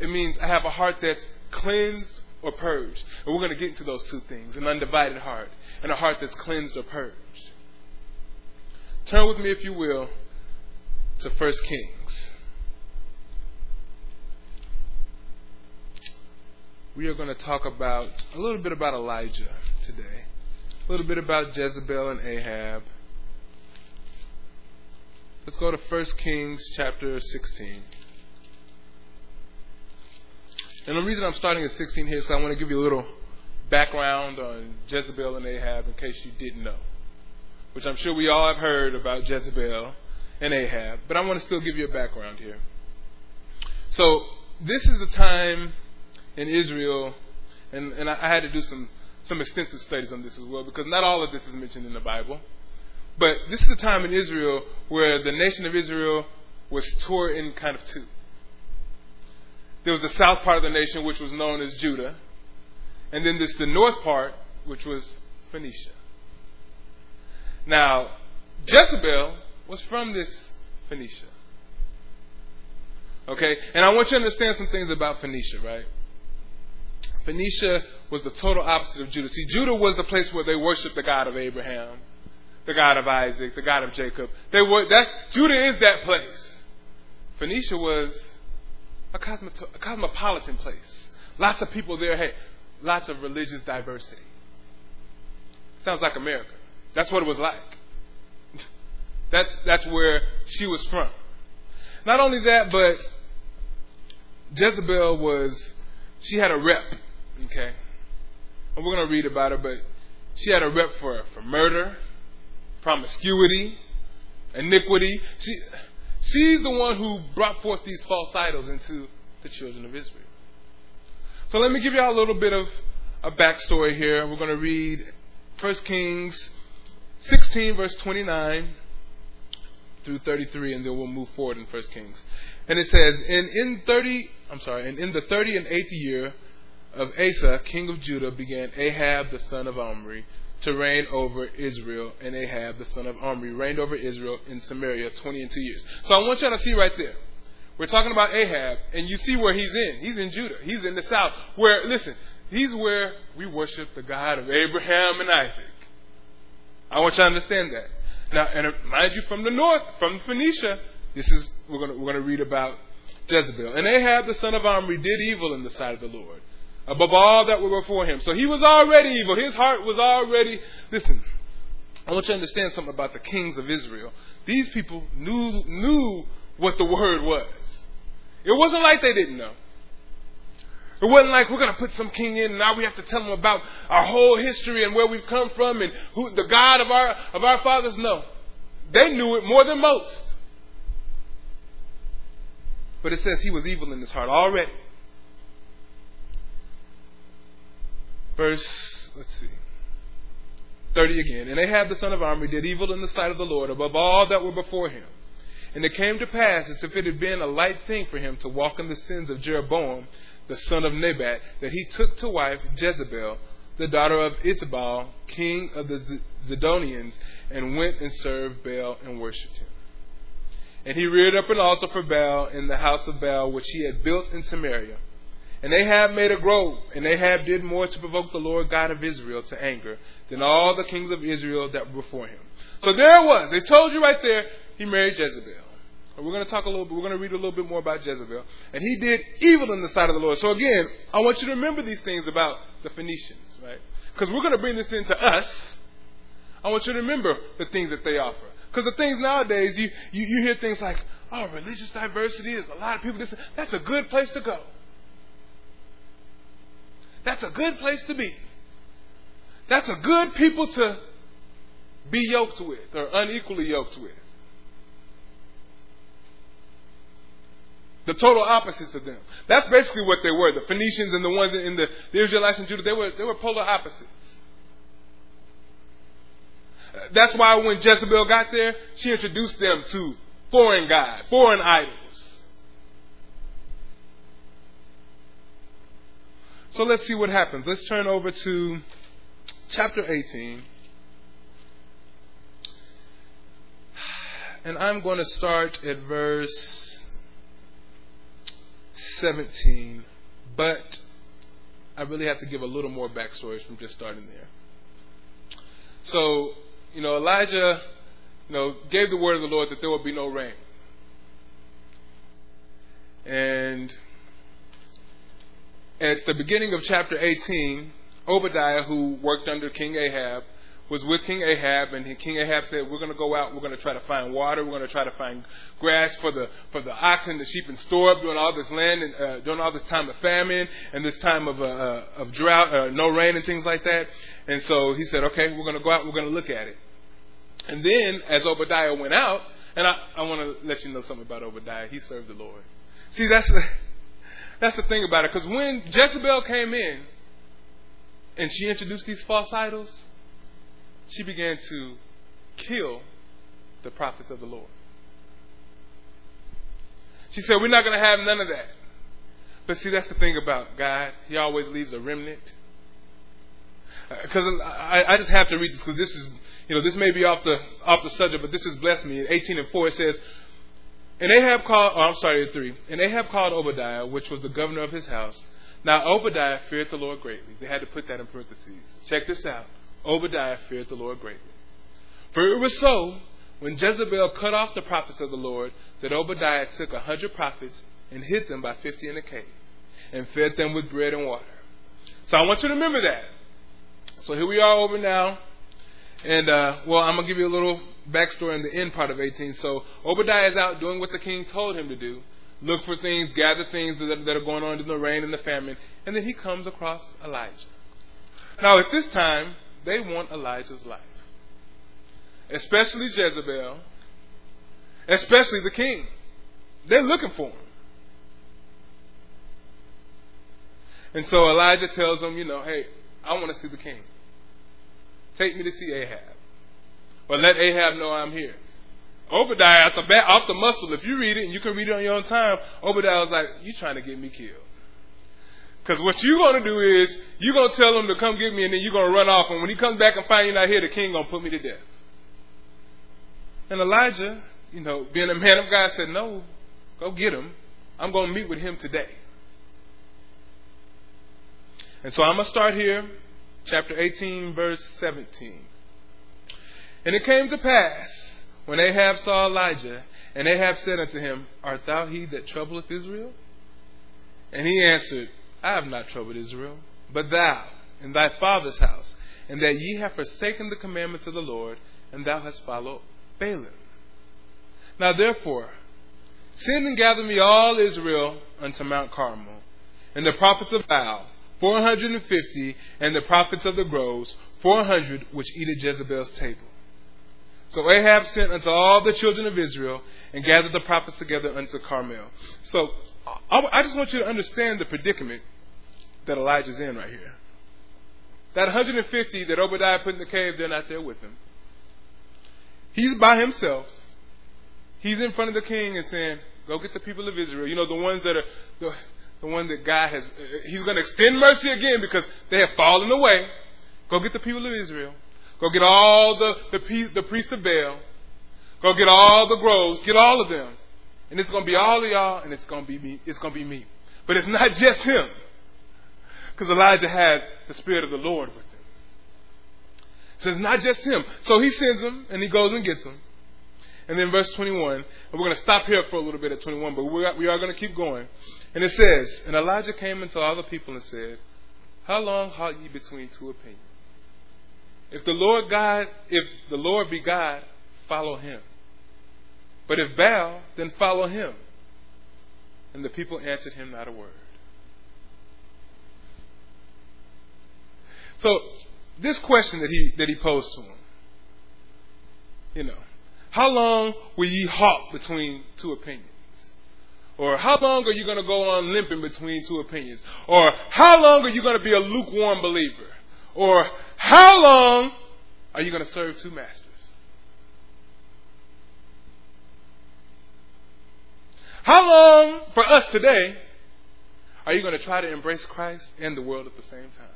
It means I have a heart that's cleansed or purged. And we're going to get into those two things, an undivided heart and a heart that's cleansed or purged. Turn with me, if you will, to 1 Kings. We are going to talk a little bit about Elijah today, a little bit about Jezebel and Ahab. Let's go to 1 Kings chapter 16. And the reason I'm starting at 16 here is I want to give you a little background on Jezebel and Ahab in case you didn't know, which I'm sure we all have heard about Jezebel and Ahab, but I want to still give you a background here. So this is the time in Israel, and I had to do some extensive studies on this as well, because not all of this is mentioned in the Bible. But this is the time in Israel where the nation of Israel was torn in kind of two. There was the south part of the nation, which was known as Judah, and then the north part, which was Phoenicia. Now, Jezebel was from this Phoenicia. Okay? And I want you to understand some things about Phoenicia, right? Phoenicia was the total opposite of Judah. See, Judah was the place where they worshiped the God of Abraham, the God of Isaac, the God of Jacob. Judah is that place. Phoenicia was a cosmopolitan place. Lots of people there. Hey, lots of religious diversity. Sounds like America. That's what it was like. That's where she was from. Not only that, but Jezebel was, she had a rep. Okay, and we're going to read about her, but she had a rep for murder, promiscuity, iniquity. She's the one who brought forth these false idols into the children of Israel. So let me give you all a little bit of a backstory here. We're going to read 1 Kings 16, verse 29 through 33, and then we'll move forward in 1 Kings. And it says, in the 30 and 8th year of Asa, king of Judah, began Ahab the son of Omri to reign over Israel, and Ahab the son of Omri reigned over Israel in Samaria 22 years. So I want you to see right there, we're talking about Ahab, and you see where he's in. He's in Judah. He's in the south. Where, listen, he's where we worship the God of Abraham and Isaac. I want you to understand that. Now, and mind you, from the north, from Phoenicia, we're going to read about Jezebel. And Ahab the son of Omri did evil in the sight of the Lord, above all that were before him. So he was already evil. His heart was already... Listen, I want you to understand something about the kings of Israel. These people knew what the word was. It wasn't like they didn't know. It wasn't like we're going to put some king in and now we have to tell them about our whole history and where we've come from and who the God of our fathers. No. They knew it more than most. But it says he was evil in his heart already. Verse, 30 again. And Ahab the son of Omri did evil in the sight of the Lord above all that were before him. And it came to pass, as if it had been a light thing for him to walk in the sins of Jeroboam, the son of Nebat, that he took to wife Jezebel, the daughter of Ithbal, king of the Zidonians, and went and served Baal and worshipped him. And he reared up an altar for Baal in the house of Baal, which he had built in Samaria. And Ahab made a grove, and Ahab did more to provoke the Lord God of Israel to anger than all the kings of Israel that were before him. So there it was. They told you right there, he married Jezebel. And we're going to talk a little bit, we're going to read a little bit more about Jezebel. And he did evil in the sight of the Lord. So again, I want you to remember these things about the Phoenicians, right? Because we're going to bring this into us. I want you to remember the things that they offer. Because the things nowadays, you hear things like, oh, religious diversity, there's a lot of people. That's a good place to go. That's a good place to be. That's a good people to be yoked with or unequally yoked with. The total opposites of them. That's basically what they were. The Phoenicians and the ones in the Israelites and Judah, they were polar opposites. That's why when Jezebel got there, she introduced them to foreign gods, foreign idols. So let's see what happens. Let's turn over to chapter 18. And I'm going to start at verse 17. But I really have to give a little more backstory from just starting there. So, Elijah, gave the word of the Lord that there would be no rain. And at the beginning of chapter 18, Obadiah, who worked under King Ahab, was with King Ahab, and King Ahab said, we're going to go out, we're going to try to find water, we're going to try to find grass for the oxen, the sheep, and store up during all this land, and, during all this time of famine, and this time of drought, no rain, and things like that. And so he said, okay, we're going to go out, we're going to look at it. And then, as Obadiah went out, and I want to let you know something about Obadiah. He served the Lord. See, that's the thing about it, because when Jezebel came in and she introduced these false idols, she began to kill the prophets of the Lord. She said, we're not going to have none of that. But see, that's the thing about God. He always leaves a remnant. Because I just have to read this, because this is, this may be off the subject, but this has blessed me. In 18:4 it says, at 3. And Ahab called Obadiah, which was the governor of his house. Now Obadiah feared the Lord greatly. They had to put that in parentheses. Check this out. Obadiah feared the Lord greatly. For it was so, when Jezebel cut off the prophets of the Lord, that Obadiah took 100 prophets and hid them by 50 in a cave, and fed them with bread and water. So I want you to remember that. So here we are over now. And, I'm going to give you a little backstory in the end part of 18. So Obadiah is out doing what the king told him to do. Look for things, gather things that are going on in the rain and the famine. And then he comes across Elijah. Now at this time, they want Elijah's life. Especially Jezebel. Especially the king. They're looking for him. And so Elijah tells them, hey, I want to see the king. Take me to see Ahab. Or let Ahab know I'm here. Obadiah, off the muscle, if you read it, and you can read it on your own time, Obadiah was like, you trying to get me killed. Because what you're going to do is, you're going to tell him to come get me, and then you're going to run off. And when he comes back and finds you not here, the king going to put me to death. And Elijah, being a man of God, said, no, go get him. I'm going to meet with him today. And so I'm going to start here, chapter 18, verse 17. And it came to pass, when Ahab saw Elijah, and Ahab said unto him, art thou he that troubleth Israel? And he answered, I have not troubled Israel, but thou, and thy father's house, and that ye have forsaken the commandments of the Lord, and thou hast followed Balaam. Now therefore, send and gather me all Israel unto Mount Carmel, and the prophets of Baal, 450, and the prophets of the groves, 400, which eat at Jezebel's table. So Ahab sent unto all the children of Israel, and gathered the prophets together unto Carmel. So I just want you to understand the predicament that Elijah's in right here. That 150 that Obadiah put in the cave, they're not there with him. He's by himself. He's in front of the king and saying, go get the people of Israel. The ones that are the one that God has. He's going to extend mercy again because they have fallen away. Go get the people of Israel. Go get all the priests of Baal. Go get all the groves. Get all of them. And it's going to be all of y'all, and it's going to be me. It's going to be me. But it's not just him. Because Elijah has the Spirit of the Lord with him. So it's not just him. So he sends him, and he goes and gets him. And then verse 21, and we're going to stop here for a little bit at 21, but we are going to keep going. And it says, and Elijah came unto all the people and said, how long halt ye between two opinions? If the Lord be God, follow him. But if Baal, then follow him. And the people answered him not a word. So this question that he posed to him. You know, how long will ye halt between two opinions? Or how long are you going to go on limping between two opinions? Or how long are you going to be a lukewarm believer? Or how long are you going to serve two masters? How long, for us today, are you going to try to embrace Christ and the world at the same time?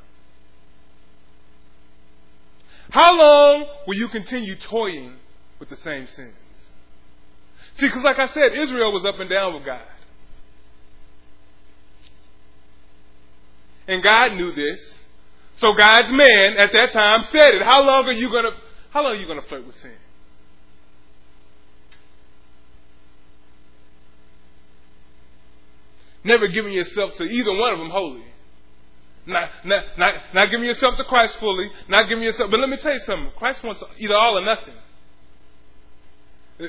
How long will you continue toying with the same sins? See, because like I said, Israel was up and down with God. And God knew this. So God's man at that time said it. How long are you gonna flirt with sin? Never giving yourself to either one of them wholly. Not giving yourself to Christ fully. Not giving yourself. But let me tell you something. Christ wants either all or nothing.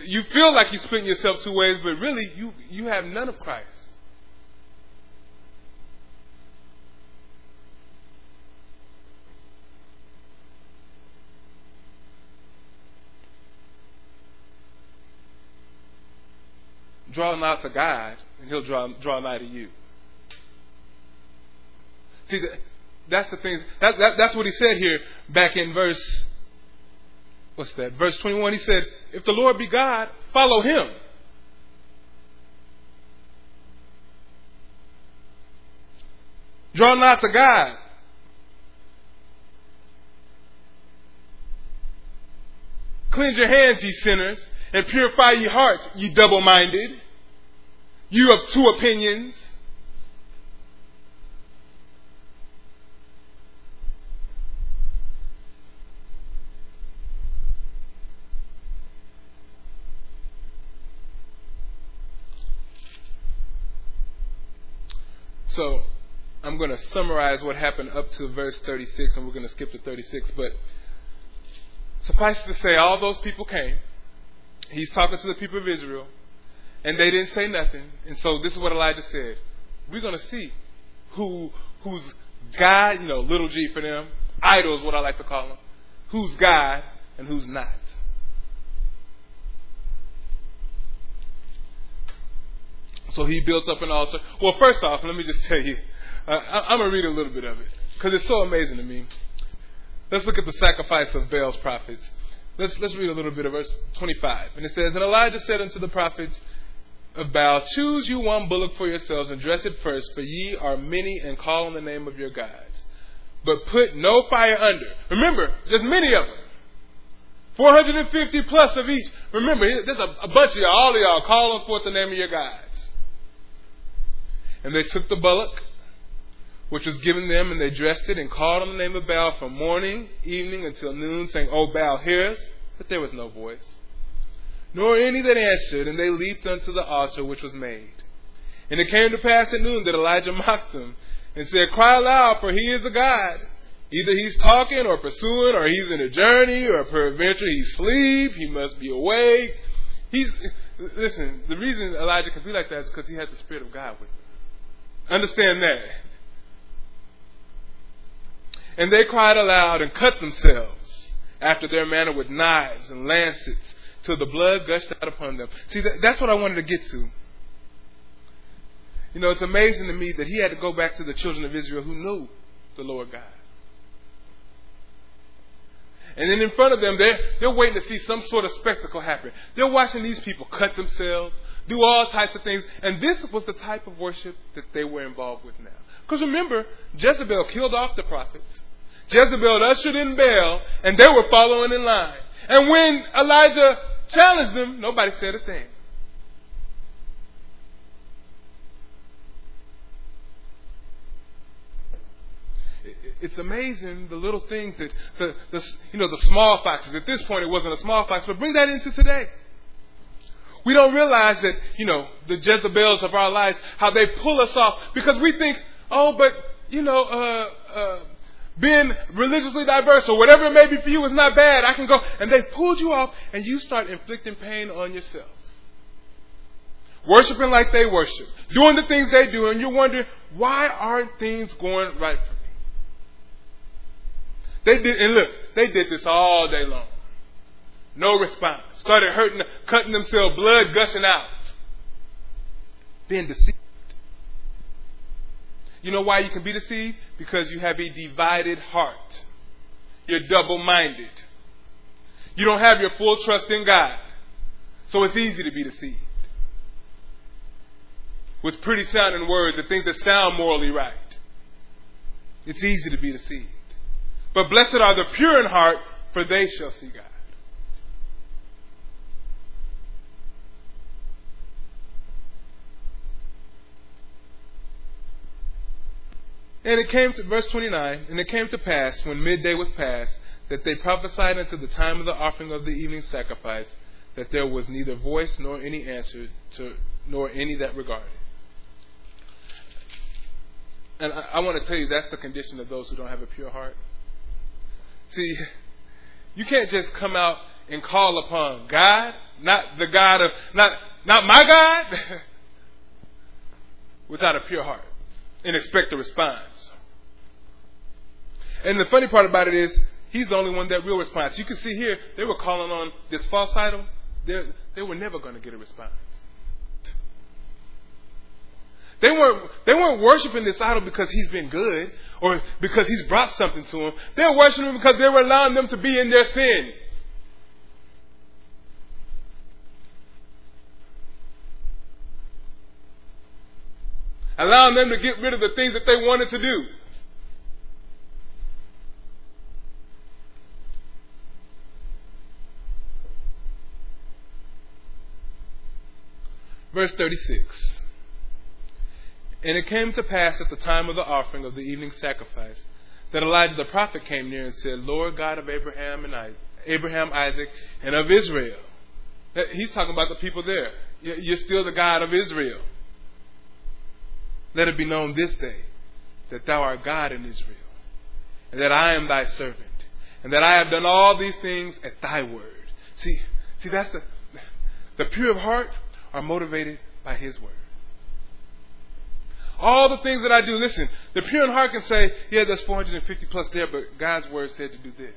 You feel like you're splitting yourself two ways, but really you have none of Christ. Draw nigh to God, and He'll draw nigh to you. See, that's the thing. That's what He said here back in verse. What's that? Verse 21, he said, if the Lord be God, follow him. Draw nigh to God. Cleanse your hands, ye sinners, and purify ye hearts, ye double-minded, you of two opinions. So, I'm going to summarize what happened up to verse 36, and we're going to skip to 36, but suffice to say, all those people came. He's talking to the people of Israel, and they didn't say nothing. And so this is what Elijah said. We're going to see who's God, you know, little g for them, idol is what I like to call them, who's God and who's not. So he built up an altar. Well, first off, let me just tell you. I'm going to read a little bit of it because it's so amazing to me. Let's look at the sacrifice of Baal's prophets. Let's read a little bit of verse 25. And it says, and Elijah said unto the prophets of Baal, choose you one bullock for yourselves and dress it first, for ye are many, and call on the name of your gods. But put no fire under. Remember, there's many of them. 450 plus of each. Remember, there's a bunch of y'all. All of y'all calling forth the name of your gods. And they took the bullock, which was given them, and they dressed it and called on the name of Baal from morning, evening, until noon, saying, O Baal, hear us. But there was no voice, nor any that answered. And they leaped unto the altar which was made. And it came to pass at noon that Elijah mocked them and said, cry aloud, for he is a god. Either he's talking or pursuing, or he's in a journey, or peradventure he sleep. He must be awake. Listen, the reason Elijah could be like that is because he had the Spirit of God with him. Understand that. And they cried aloud and cut themselves after their manner with knives and lancets till the blood gushed out upon them. See, that's what I wanted to get to. You know, it's amazing to me that he had to go back to the children of Israel who knew the Lord God. And then in front of them, they're waiting to see some sort of spectacle happen. They're watching these people cut themselves, do all types of things. And this was the type of worship that they were involved with now. Because remember, Jezebel killed off the prophets. Jezebel ushered in Baal, and they were following in line. And when Elijah challenged them, nobody said a thing. It's amazing the little things that, the small foxes. At this point, it wasn't a small fox, but bring that into today. We don't realize that, the Jezebels of our lives, how they pull us off. Because we think, being religiously diverse or whatever it may be for you is not bad. I can go. And they pulled you off, and you start inflicting pain on yourself. Worshipping like they worship. Doing the things they do. And you wonder, why aren't things going right for me? They did, and look, they did this all day long. No response. Started hurting, cutting themselves, blood gushing out. Being deceived. You know why you can be deceived? Because you have a divided heart. You're double-minded. You don't have your full trust in God. So it's easy to be deceived. With pretty sounding words and things that sound morally right. It's easy to be deceived. But blessed are the pure in heart, for they shall see God. And it came to, verse 29, and it came to pass, when midday was past, that they prophesied unto the time of the offering of the evening sacrifice, that there was neither voice nor any answer, nor any that regarded. And I want to tell you, that's the condition of those who don't have a pure heart. See, you can't just come out and call upon God, not the God of, not my God, without a pure heart. And expect a response. And the funny part about it is, he's the only one that will respond. You can see here, they were calling on this false idol. They were never going to get a response. They weren't worshiping this idol because he's been good or because he's brought something to them. They were worshiping him because they were allowing them to be in their sin. Allowing them to get rid of the things that they wanted to do. Verse 36. And it came to pass at the time of the offering of the evening sacrifice that Elijah the prophet came near and said, Lord God of Abraham, Isaac, and of Israel. He's talking about the people there. You're still the God of Israel. Let it be known this day that thou art God in Israel, and that I am thy servant, and that I have done all these things at thy word. See, that's the pure of heart are motivated by his word. All the things that I do, listen, the pure in heart can say, yeah, there's 450 plus there, but God's word said to do this.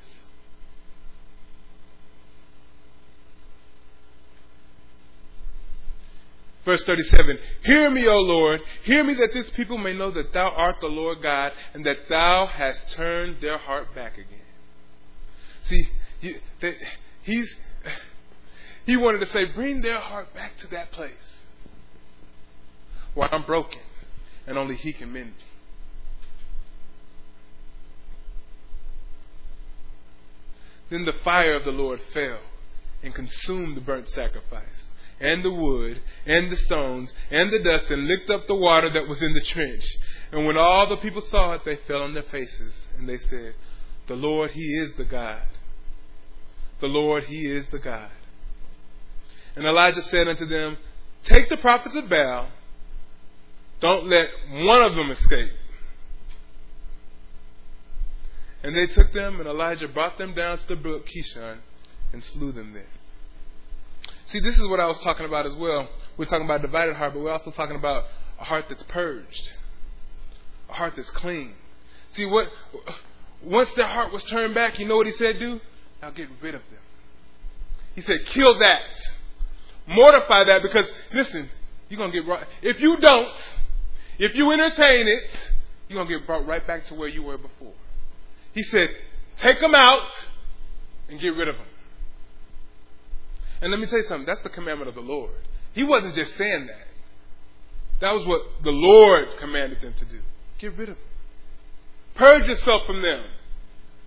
Verse 37, hear me, O Lord, hear me that this people may know that thou art the Lord God and that thou hast turned their heart back again. See, he wanted to say, bring their heart back to that place where I'm broken and only he can mend me. Then the fire of the Lord fell and consumed the burnt sacrifice, and the wood, and the stones, and the dust, and licked up the water that was in the trench. And when all the people saw it, they fell on their faces, and they said, the Lord, he is the God. The Lord, he is the God. And Elijah said unto them, take the prophets of Baal, don't let one of them escape. And they took them, and Elijah brought them down to the brook Kishon, and slew them there. See, this is what I was talking about as well. We're talking about a divided heart, but we're also talking about a heart that's purged. A heart that's clean. See, once their heart was turned back, you know what he said, do? Now get rid of them. He said, kill that. Mortify that, because, listen, you're going to get right. If you don't, if you entertain it, you're going to get brought right back to where you were before. He said, take them out and get rid of them. And let me tell you something, that's the commandment of the Lord. He wasn't just saying that. That was what the Lord commanded them to do. Get rid of them. Purge yourself from them.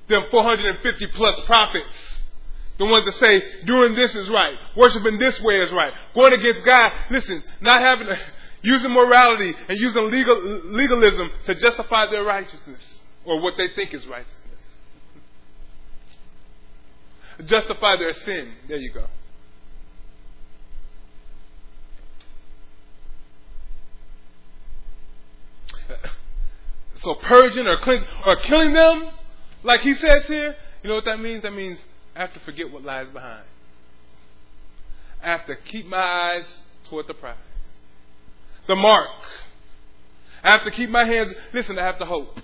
Them 450 plus prophets. The ones that say, doing this is right. Worshiping this way is right. Going against God. Listen, not having, using morality and using legalism to justify their righteousness. Or what they think is righteousness. Justify their sin. There you go. So purging or cleansing or killing them, like he says here, you know what that means? That means I have to forget what lies behind. I have to keep my eyes toward the prize, the mark. I have to keep my hands. Listen, I have to hope.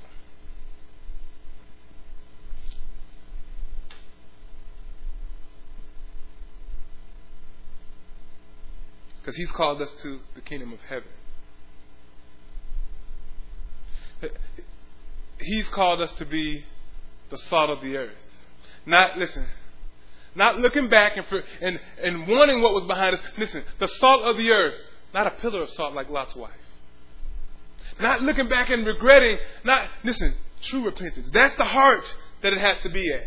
because he's called us to the kingdom of heaven. He's called us to be the salt of the earth. Not looking back and wanting what was behind us. Listen, the salt of the earth, not a pillar of salt like Lot's wife. Not looking back and regretting. True repentance. That's the heart that it has to be at.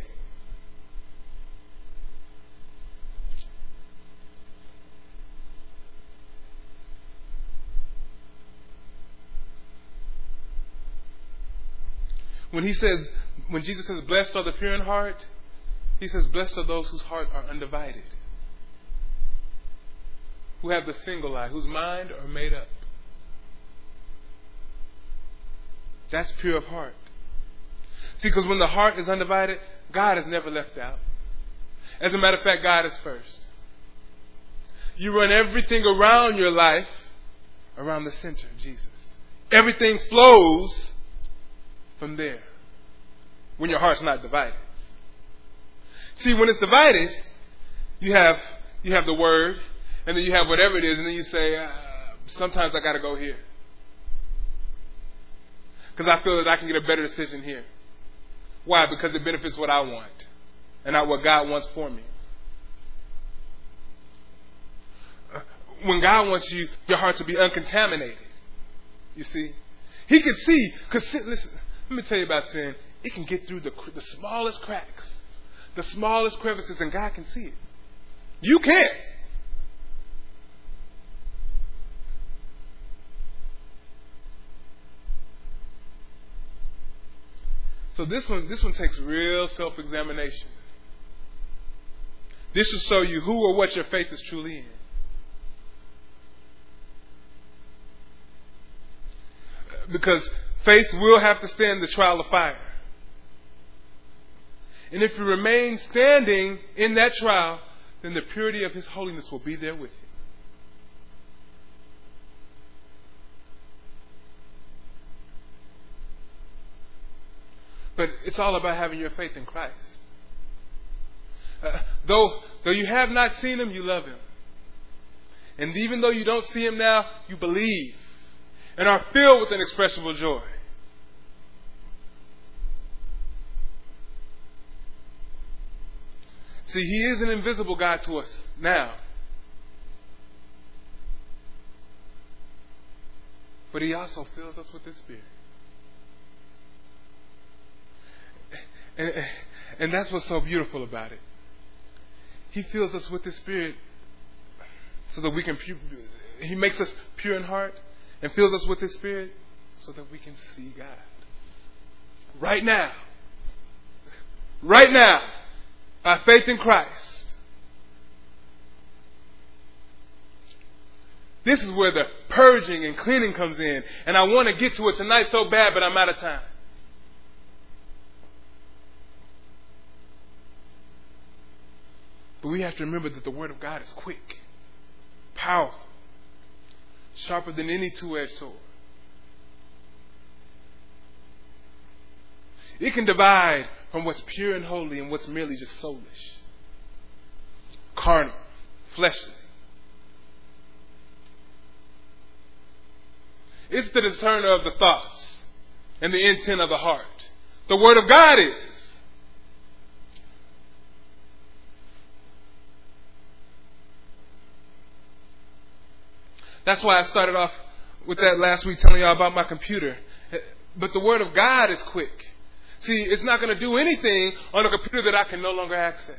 When Jesus says, blessed are the pure in heart, he says, blessed are those whose heart are undivided, who have the single eye, whose mind are made up. That's pure of heart. See, because when the heart is undivided, God is never left out. As a matter of fact, God is first. You run everything around your life around the center, Jesus. Everything flows from there when your heart's not divided. See, when it's divided, you have the word, and then you have whatever it is, and then you say, sometimes I got to go here, because I feel that I can get a better decision here. Why? Because it benefits what I want and not what God wants for me. When God wants you, your heart to be uncontaminated. You see? He can see. Because listen, let me tell you about sin. It can get through the smallest cracks, the smallest crevices, and God can see it. You can't. So this one takes real self-examination. This will show you who or what your faith is truly in. Because faith will have to stand the trial of fire. And if you remain standing in that trial, then the purity of His holiness will be there with you. But it's all about having your faith in Christ. Though you have not seen Him, you love Him. And even though you don't see Him now, you believe and are filled with inexpressible joy. See, He is an invisible God to us now. But He also fills us with His Spirit. And that's what's so beautiful about it. He fills us with His Spirit so that we can... He makes us pure in heart and fills us with His Spirit so that we can see God. Right now. Right now. By faith in Christ. This is where the purging and cleaning comes in. And I want to get to it tonight so bad, but I'm out of time. But we have to remember that the Word of God is quick, powerful, sharper than any two-edged sword. It can divide from what's pure and holy and what's merely just soulish, carnal, fleshly. It's the discerner of the thoughts and the intent of the heart. The Word of God is. That's why I started off with that last week, telling y'all about my computer. But the Word of God is quick. See, it's not going to do anything on a computer that I can no longer access.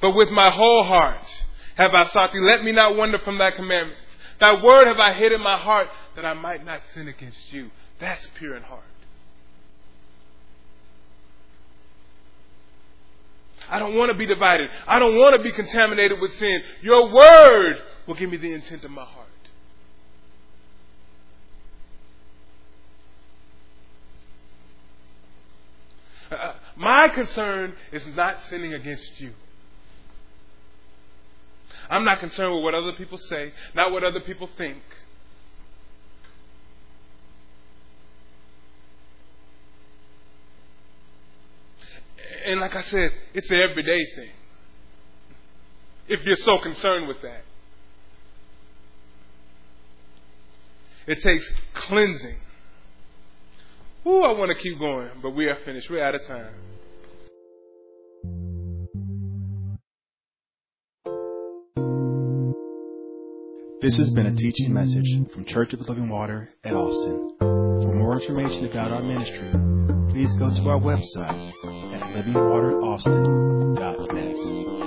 But with my whole heart have I sought Thee. Let me not wander from Thy commandments. Thy word have I hid in my heart that I might not sin against You. That's pure in heart. I don't want to be divided. I don't want to be contaminated with sin. Your word will give me the intent of my heart. My concern is not sinning against You. I'm not concerned with what other people say, not what other people think. And like I said, it's an everyday thing, if you're so concerned with that. It takes cleansing. Ooh, I want to keep going, but we are finished. We're out of time. This has been a teaching message from Church of the Living Water at Austin. For more information about our ministry, please go to our website at livingwateraustin.net.